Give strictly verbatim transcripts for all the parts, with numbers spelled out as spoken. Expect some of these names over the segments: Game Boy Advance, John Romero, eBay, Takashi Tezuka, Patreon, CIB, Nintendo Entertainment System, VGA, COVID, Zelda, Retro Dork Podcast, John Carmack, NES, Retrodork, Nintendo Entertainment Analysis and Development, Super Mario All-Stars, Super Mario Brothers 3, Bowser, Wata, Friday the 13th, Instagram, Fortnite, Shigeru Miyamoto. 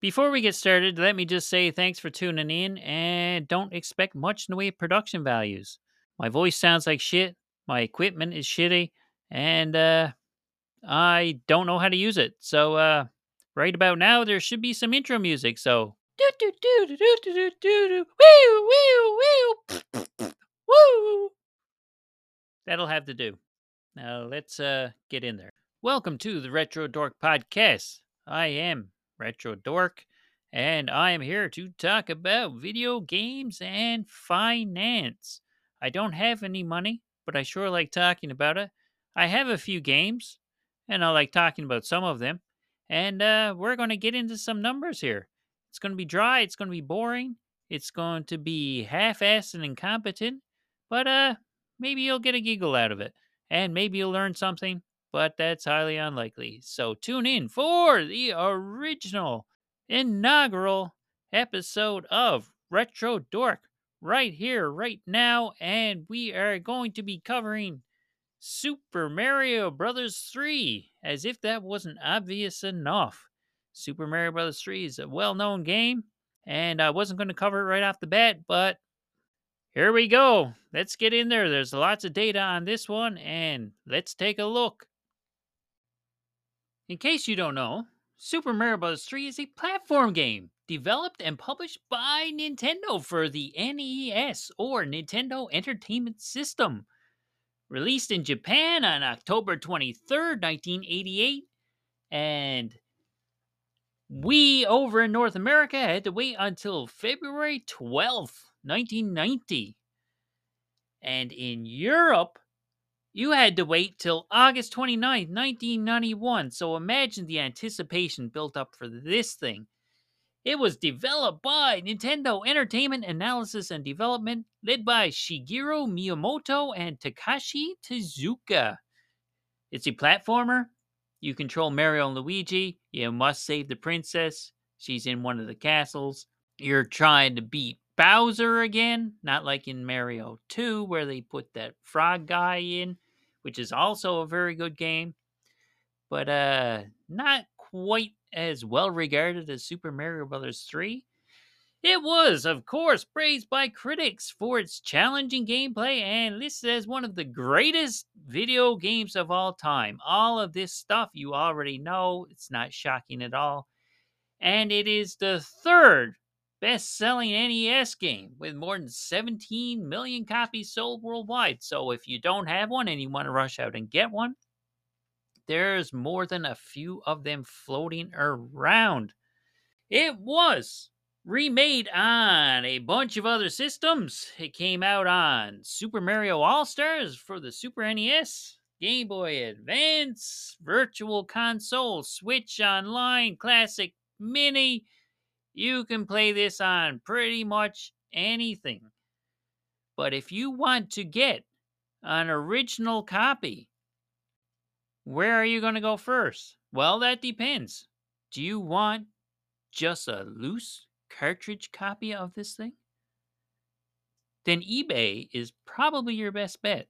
Before we get started, let me just say thanks for tuning in and don't expect much in the way of production values. My voice sounds like shit, my equipment is shitty, and uh, I don't know how to use it. So uh, right about now, there should be some intro music, so... That'll have to do. Now let's uh, get in there. Welcome to the Retro Dork Podcast. I am Retro Dork, and I am here to talk about video games and finance. I don't have any money, but I sure like talking about it. I have a few games, and I like talking about some of them, and uh, we're going to get into some numbers here. It's going to be dry, it's going to be boring, it's going to be half-assed and incompetent, but uh, maybe you'll get a giggle out of it, and maybe you'll learn something. But that's highly unlikely. So tune in for the original inaugural episode of Retro Dork right here, right now. And we are going to be covering Super Mario Brothers three, as if that wasn't obvious enough. Super Mario Brothers three is a well-known game, and I wasn't going to cover it right off the bat, but here we go. Let's get in there. There's lots of data on this one, and let's take a look. In case you don't know, Super Mario Bros. three is a platform game developed and published by Nintendo for the N E S, or Nintendo Entertainment System. Released in Japan on October twenty-third, nineteen eighty-eight, and we over in North America had to wait until February twelfth, nineteen ninety. And in Europe, you had to wait till August twenty-ninth, nineteen ninety-one. So imagine the anticipation built up for this thing. It was developed by Nintendo Entertainment Analysis and Development, led by Shigeru Miyamoto and Takashi Tezuka. It's a platformer. You control Mario and Luigi. You must save the princess. She's in one of the castles. You're trying to beat Bowser again, not like in Mario two where they put that frog guy in, which is also a very good game, but uh, not quite as well regarded as Super Mario Bros. three. It was, of course, praised by critics for its challenging gameplay and listed as one of the greatest video games of all time. All of this stuff you already know, it's not shocking at all, and it is the third best-selling N E S game with more than seventeen million copies sold worldwide. So if you don't have one and you want to rush out and get one, there's more than a few of them floating around. It was remade on a bunch of other systems. It came out on Super Mario All-Stars for the Super N E S, Game Boy Advance, Virtual Console, Switch Online, Classic Mini. You can play this on pretty much anything. But if you want to get an original copy, where are you going to go first? Well, that depends. Do you want just a loose cartridge copy of this thing? Then eBay is probably your best bet.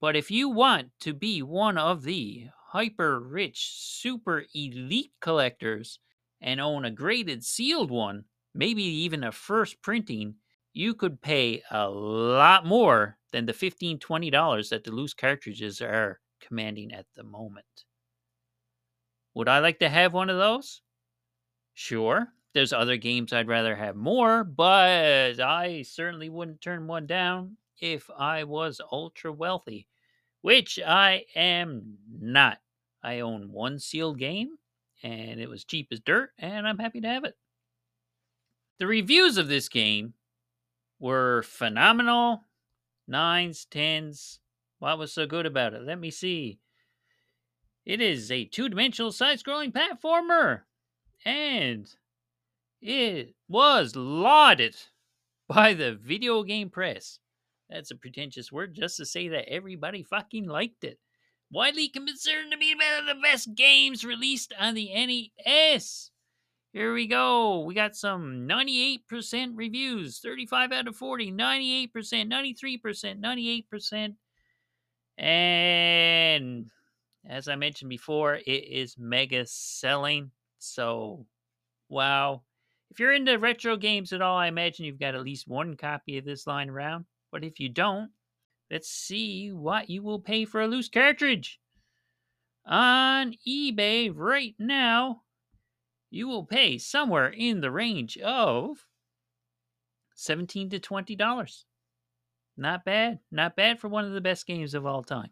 But if you want to be one of the hyper-rich, super elite collectors and own a graded sealed one, maybe even a first printing, you could pay a lot more than the fifteen dollars, twenty dollars that the loose cartridges are commanding at the moment. Would I like to have one of those? Sure, there's other games I'd rather have more, but I certainly wouldn't turn one down if I was ultra wealthy, which I am not. I own one sealed game, and it was cheap as dirt, and I'm happy to have it. The reviews of this game were phenomenal. Nines, tens. What was so good about it? Let me see. It is a two-dimensional side-scrolling platformer, and it was lauded by the video game press. That's a pretentious word just to say that everybody fucking liked it. Widely considered to be one of the best games released on the N E S. Here we go. We got some ninety-eight percent reviews. thirty-five out of forty. ninety-eight percent. ninety-three percent. ninety-eight percent. And as I mentioned before, it is mega selling. So Wow. If you're into retro games at all, I imagine you've got at least one copy of this lying around. But if you don't, let's see what you will pay for a loose cartridge. On eBay right now, you will pay somewhere in the range of seventeen to twenty dollars. Not bad. Not bad for one of the best games of all time.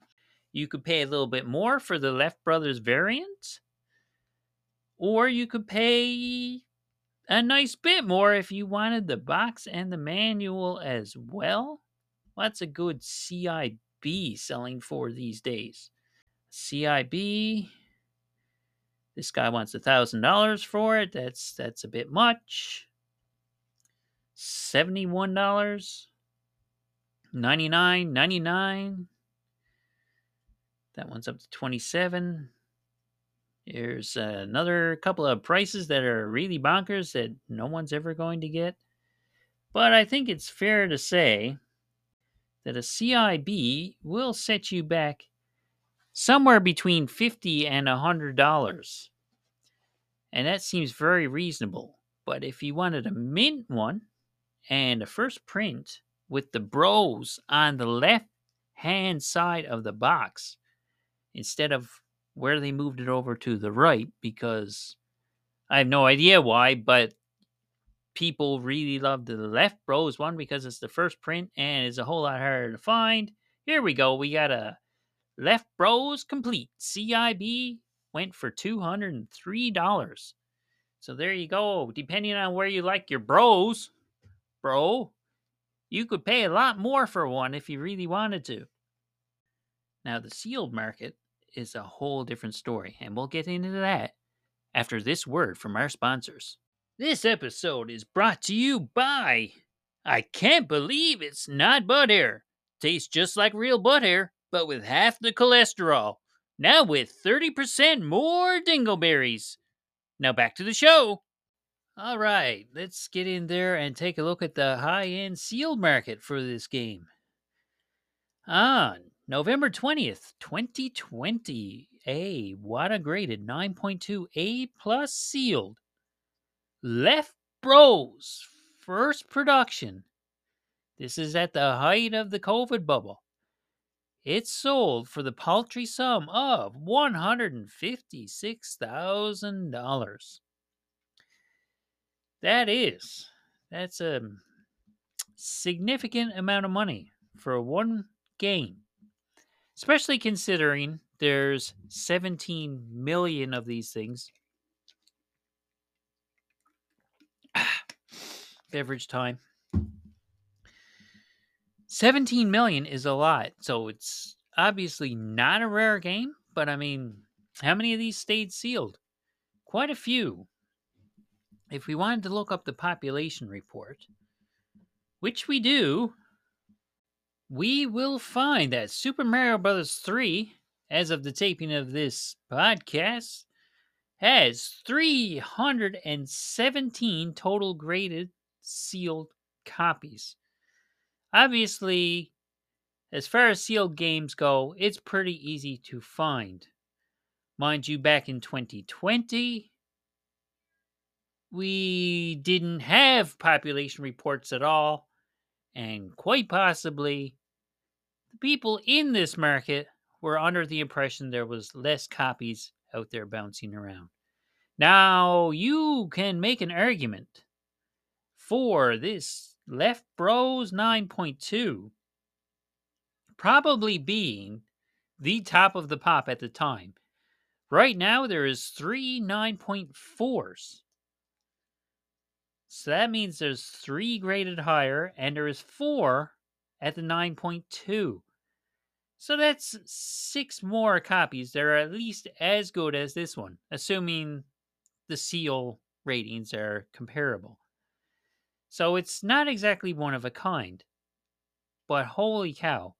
You could pay a little bit more for the Left Brothers variant, or you could pay a nice bit more if you wanted the box and the manual as well. What's a good C I B selling for these days? C I B. This guy wants one thousand dollars for it. That's that's a bit much. seventy-one dollars. ninety-nine ninety-nine. That one's up to twenty-seven. Here's another couple of prices that are really bonkers that no one's ever going to get. But I think it's fair to say that a C I B will set you back somewhere between fifty dollars and one hundred dollars. And that seems very reasonable. But if you wanted a mint one and a first print with the bros on the left-hand side of the box, instead of where they moved it over to the right, because I have no idea why, but people really love the Left Bros one because it's the first print and it's a whole lot harder to find. Here we go. We got a Left Bros complete. C I B went for two hundred three dollars. So there you go. Depending on where you like your bros, bro, you could pay a lot more for one if you really wanted to. Now, the sealed market is a whole different story, and we'll get into that after this word from our sponsors. This episode is brought to you by I Can't Believe It's Not Butt Hair. Tastes just like real butt hair, but with half the cholesterol. Now with thirty percent more dingleberries. Now back to the show. All right, let's get in there and take a look at the high-end sealed market for this game. On November twentieth, twenty twenty, a Wata graded nine point two A plus sealed Left Bros first production. This is at the height of the COVID bubble. It sold for the paltry sum of one hundred fifty-six thousand dollars. That is, that's a significant amount of money for one game. Especially considering there's seventeen million of these things. Beverage time. seventeen million is a lot. So it's obviously not a rare game. But I mean, how many of these stayed sealed? Quite a few. If we wanted to look up the population report, which we do, we will find that Super Mario Brothers three, as of the taping of this podcast, has three hundred seventeen total graded sealed copies. Obviously, as far as sealed games go, it's pretty easy to find. Mind you, back in twenty twenty, we didn't have population reports at all, and quite possibly people in this market were under the impression there was less copies out there bouncing around. Now, you can make an argument for this Left Bros nine point two probably being the top of the pop at the time. Right now, there is three nine point fours. So that means there's three graded higher, and there is four at the nine point two. So that's six more copies that are at least as good as this one, assuming the seal ratings are comparable. So it's not exactly one of a kind. But holy cow,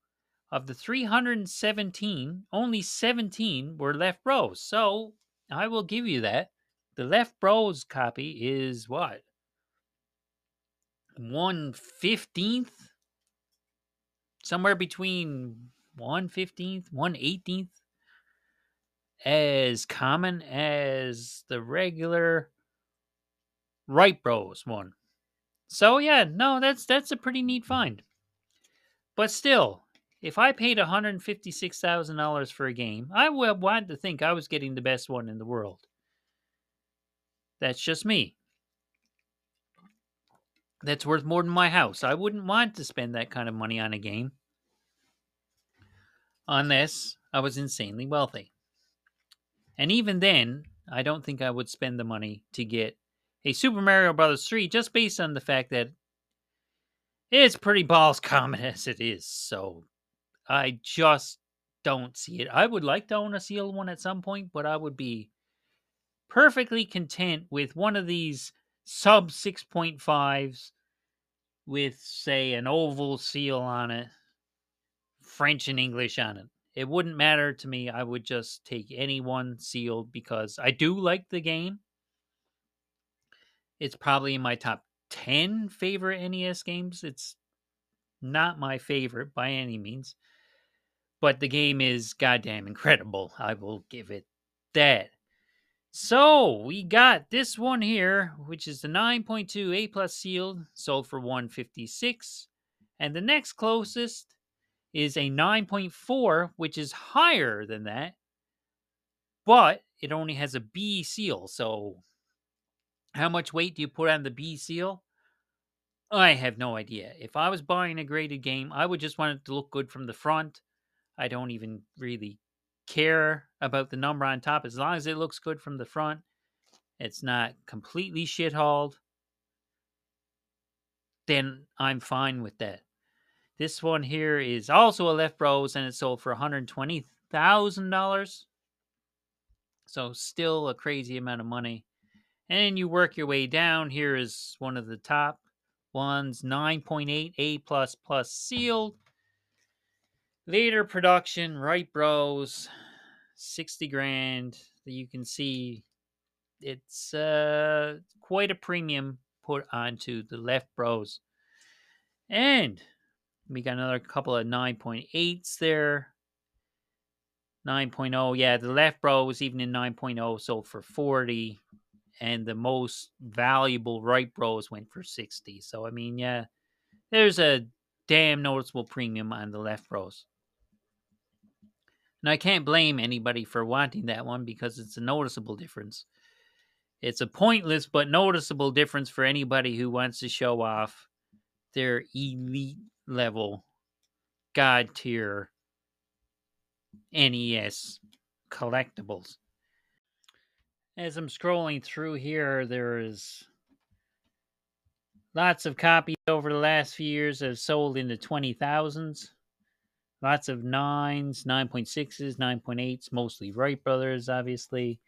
of the three hundred seventeen, only seventeen were Left Bros. So I will give you that. The Left Bros copy is what? one fifteenth, somewhere between one fifteenth, one eighteenth, as common as the regular Right Bros one. So yeah, no, that's that's a pretty neat find. But still, if I paid one hundred fifty-six thousand dollars for a game, I would want to think I was getting the best one in the world. That's just me. That's worth more than my house. I wouldn't want to spend that kind of money on a game. Unless I was insanely wealthy. And even then, I don't think I would spend the money to get a Super Mario Brothers three just based on the fact that it's pretty balls common as it is. So I just don't see it. I would like to own a sealed one at some point, but I would be perfectly content with one of these sub six point fives with, say, an oval seal on it, French and English on it. It wouldn't matter to me. I would just take any one sealed because I do like the game. It's probably in my top ten favorite N E S games. It's not my favorite by any means, but the game is goddamn incredible. I will give it that. So we got this one here, which is the nine point two A plus sealed, sold for one hundred fifty-six dollars. And the next closest is a nine point four, which is higher than that, but it only has a B seal. So how much weight do you put on the B seal? I have no idea. If I was buying a graded game, I would just want it to look good from the front. I don't even really care about the number on top. As long as it looks good from the front, it's not completely shit-hauled, then I'm fine with that. This one here is also a Left Bros, and it sold for one hundred twenty thousand dollars. So still a crazy amount of money. And you work your way down. Here is one of the top ones, nine point eight A plus plus sealed. Later production, Right Bros, sixty grand. You can see it's uh, quite a premium put onto the Left Bros. And we got another couple of nine point eights there. nine point oh, yeah, the Left Bros, even in nine point oh, sold for forty. And the most valuable Right Bros went for sixty. So, I mean, yeah, there's a damn noticeable premium on the Left Bros. And I can't blame anybody for wanting that one because it's a noticeable difference. It's a pointless but noticeable difference for anybody who wants to show off their elite level, God tier N E S collectibles. As I'm scrolling through here, there is lots of copies over the last few years that have sold in the twenty thousands. Lots of nines, nine point sixes, nine point eights, mostly Wright Brothers, obviously.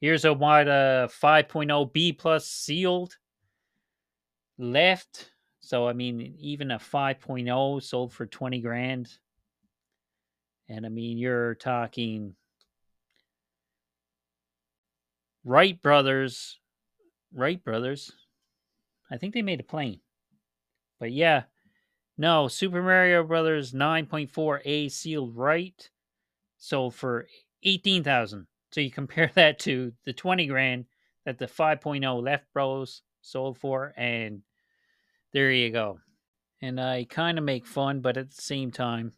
Here's a Wata five point oh B plus sealed left. So, I mean, even a five point oh sold for twenty grand. And, I mean, you're talking Wright Brothers, Wright Brothers, I think they made a plane. But yeah, no, Super Mario Brothers nine point four A sealed Wright sold for eighteen thousand. So you compare that to the twenty grand that the five point oh Left Bros sold for, and there you go. And I kind of make fun, but at the same time,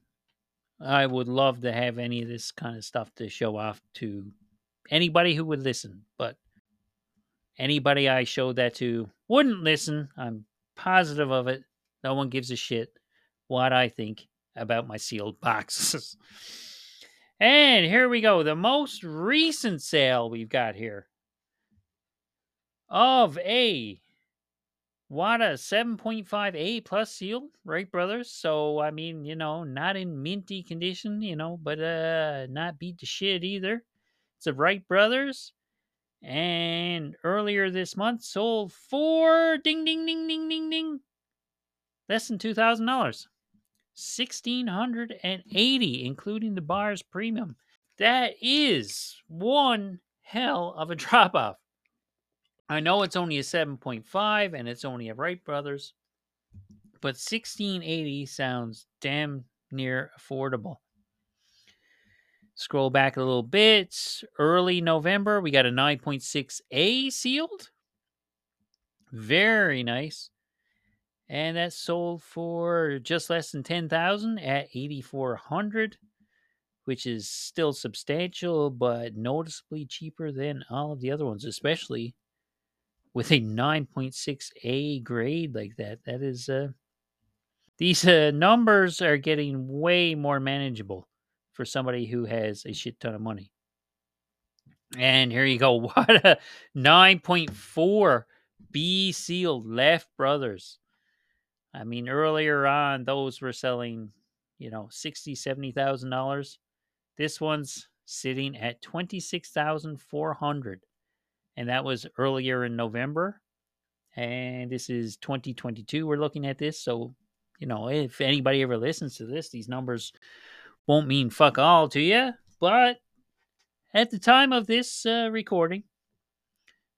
I would love to have any of this kind of stuff to show off to anybody who would listen, but anybody I showed that to wouldn't listen. I'm positive of it. No one gives a shit what I think about my sealed boxes. And here we go. The most recent sale we've got here of a Wata seven point five A plus sealed, Wright Brothers. So, I mean, you know, not in minty condition, you know, but uh, not beat to shit either. It's the Wright Brothers, and earlier this month sold for ding ding ding ding ding ding less than two thousand dollars, sixteen hundred and eighty, including the buyer's premium. That is one hell of a drop off. I know it's only a seven point five, and it's only a Wright Brothers, but sixteen eighty sounds damn near affordable. Scroll back a little bit. Early November, we got a nine point six A sealed. Very nice. And that sold for just less than ten thousand dollars at eighty-four hundred dollars, which is still substantial, but noticeably cheaper than all of the other ones, especially with a nine point six A grade like that. That is, uh, these uh, numbers are getting way more manageable for somebody who has a shit ton of money. And here you go. What a nine point four B sealed Left Brothers. I mean, earlier on, those were selling, you know, sixty thousand dollars, seventy thousand dollars. This one's sitting at twenty-six thousand four hundred dollars. And that was earlier in November. And this is twenty twenty-two. We're looking at this. So, you know, if anybody ever listens to this, these numbers won't mean fuck all to you. But at the time of this uh, recording,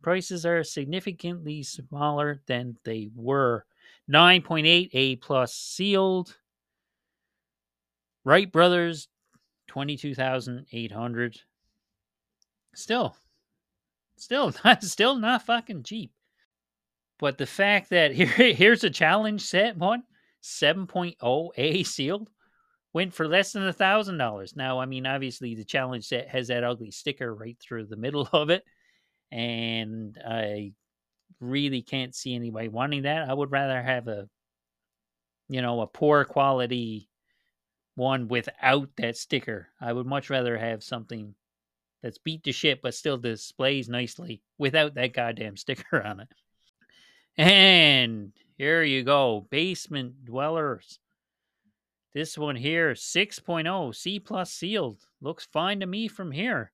prices are significantly smaller than they were. nine point eight A plus sealed. Wright Brothers, twenty-two thousand eight hundred dollars. Still, still not, still not fucking cheap. But the fact that here, here's a challenge set one, seven point oh A sealed, went for less than a thousand dollars. Now, I mean, obviously the challenge set has that ugly sticker right through the middle of it, and I really can't see anybody wanting that. I would rather have a, you know, a poor quality one without that sticker. I would much rather have something that's beat to shit but still displays nicely without that goddamn sticker on it. And here you go, Basement Dwellers. This one here, six point oh C plus sealed, looks fine to me from here.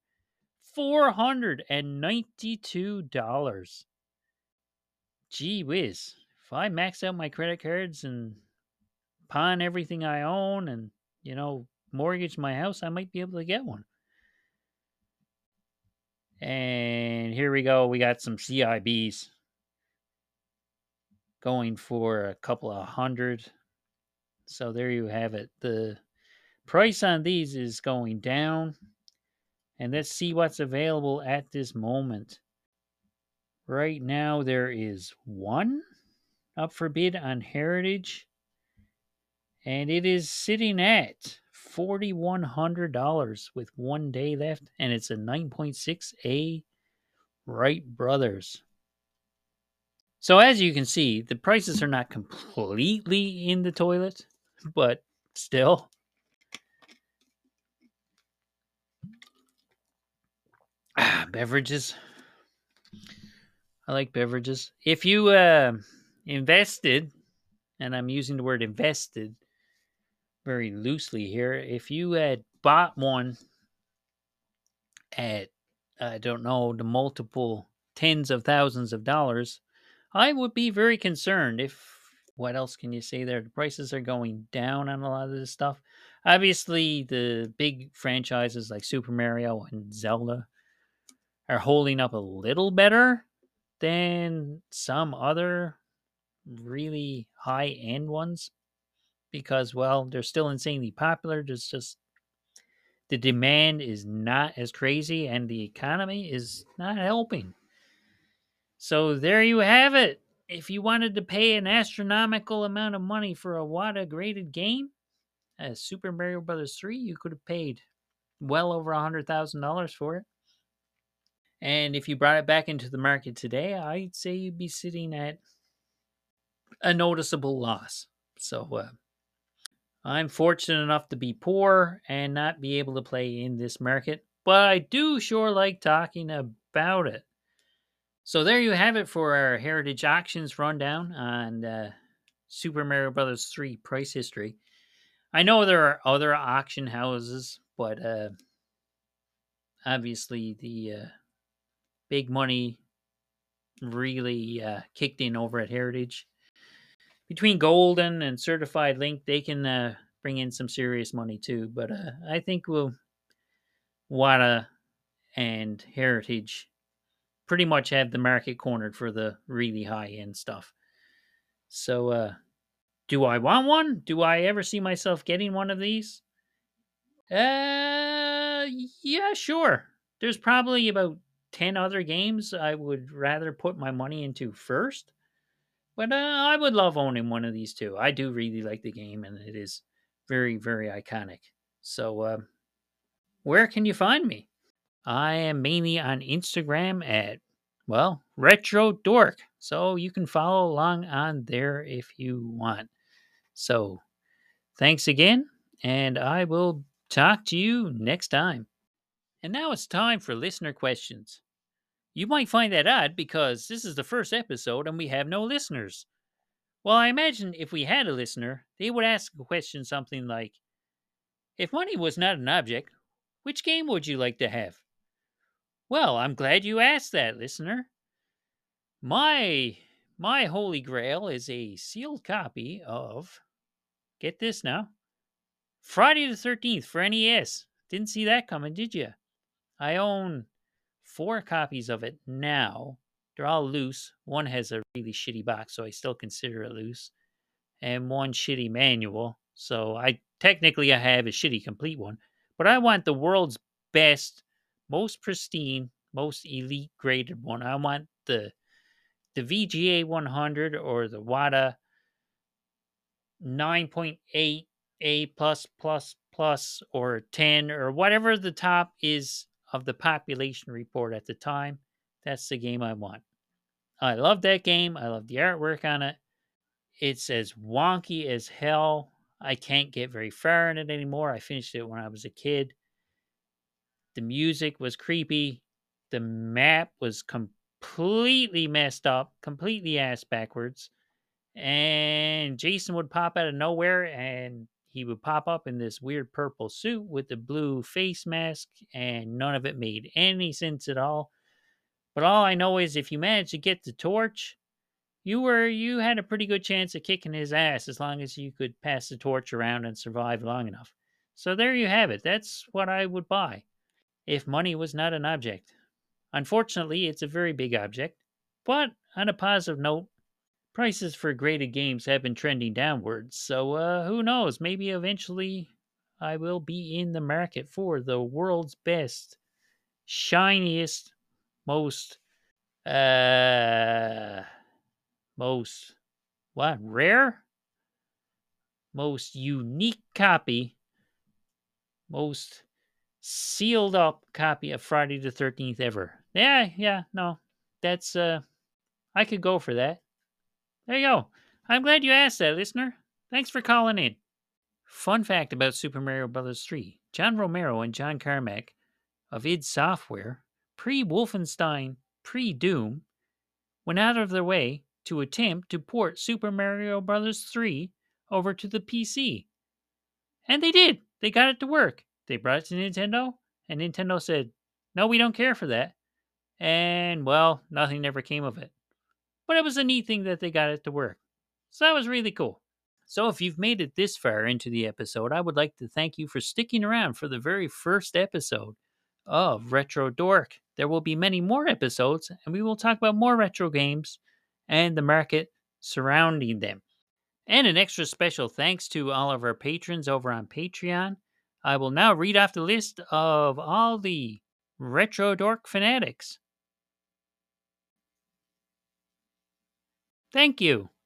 four hundred ninety-two dollars. Gee whiz. If I max out my credit cards and pawn everything I own and, you know, mortgage my house, I might be able to get one. And here we go. We got some C I Bs going for a couple of hundred. So there you have it. The price on these is going down. And let's see what's available at this moment. Right now, there is one up for bid on Heritage. And it is sitting at four thousand one hundred dollars with one day left. And it's a nine point six A Wright Brothers. So as you can see, the prices are not completely in the toilet, but still. Ah, beverages. I like beverages. If you uh, invested, and I'm using the word invested very loosely here, if you had bought one at, I don't know, the multiple tens of thousands of dollars, I would be very concerned if, what else can you say there? The prices are going down on a lot of this stuff. Obviously, the big franchises like Super Mario and Zelda are holding up a little better than some other really high-end ones because, well, they're still insanely popular. There's just the demand is not as crazy and the economy is not helping. So there you have it. If you wanted to pay an astronomical amount of money for a Wata graded game, a Super Mario Brothers three, you could have paid well over one hundred thousand dollars for it. And if you brought it back into the market today, I'd say you'd be sitting at a noticeable loss. So uh, I'm fortunate enough to be poor and not be able to play in this market, but I do sure like talking about it. So there you have it for our Heritage Auctions rundown on uh, Super Mario Brothers three price history. I know there are other auction houses, but uh, obviously the uh, big money really uh, kicked in over at Heritage. Between Golden and Certified Link, they can uh, bring in some serious money too. But uh, I think we'll Wata and Heritage pretty much have the market cornered for the really high-end stuff. So, uh, do I want one? Do I ever see myself getting one of these? Uh, yeah, sure. There's probably about ten other games I would rather put my money into first. But uh, I would love owning one of these two. I do really like the game, and it is very, very iconic. So uh, where can you find me? I am mainly on Instagram at, well, Retro Dork. So you can follow along on there if you want. So thanks again, and I will talk to you next time. And now it's time for listener questions. You might find that odd because this is the first episode and we have no listeners. Well, I imagine if we had a listener, they would ask a question something like, if money was not an object, which game would you like to have? Well, I'm glad you asked that, listener. My, my holy grail is a sealed copy of, get this now, Friday the thirteenth for N E S. Didn't see that coming, did you? I own four copies of it now. They're all loose. One has a really shitty box, so I still consider it loose, and one shitty manual. So I technically I have a shitty complete one, but I want the world's best, most pristine, most elite graded one. I want the the V G A one hundred or the Wata nine point eight A plus plus plus or ten or whatever the top is of the population report at the time. That's the game I want. I love that game. I love the artwork on it. It's as wonky as hell. I can't get very far in it anymore. I finished it when I was a kid. The music was creepy. The map was completely messed up, completely ass backwards. And Jason would pop out of nowhere, and he would pop up in this weird purple suit with the blue face mask, and none of it made any sense at all. But all I know is if you managed to get the torch, you were you had a pretty good chance of kicking his ass as long as you could pass the torch around and survive long enough. So there you have it. That's what I would buy if money was not an object. Unfortunately, it's a very big object. But on a positive note, prices for graded games have been trending downwards, so uh, who knows? Maybe eventually I will be in the market for the world's best, shiniest, most, uh, most, what, rare? Most unique copy, most sealed up copy of Friday the thirteenth ever. Yeah, yeah, no, that's, uh, I could go for that. There you go. I'm glad you asked that, listener. Thanks for calling in. Fun fact about Super Mario Brothers three. John Romero and John Carmack of id Software, pre-Wolfenstein, pre-Doom, went out of their way to attempt to port Super Mario Brothers three over to the P C. And they did. They got it to work. They brought it to Nintendo, and Nintendo said, no, we don't care for that. And, well, nothing ever came of it. But it was a neat thing that they got it to work. So that was really cool. So if you've made it this far into the episode, I would like to thank you for sticking around for the very first episode of Retro Dork. There will be many more episodes, and we will talk about more retro games and the market surrounding them. And an extra special thanks to all of our patrons over on Patreon. I will now read off the list of all the Retro Dork fanatics. Thank you.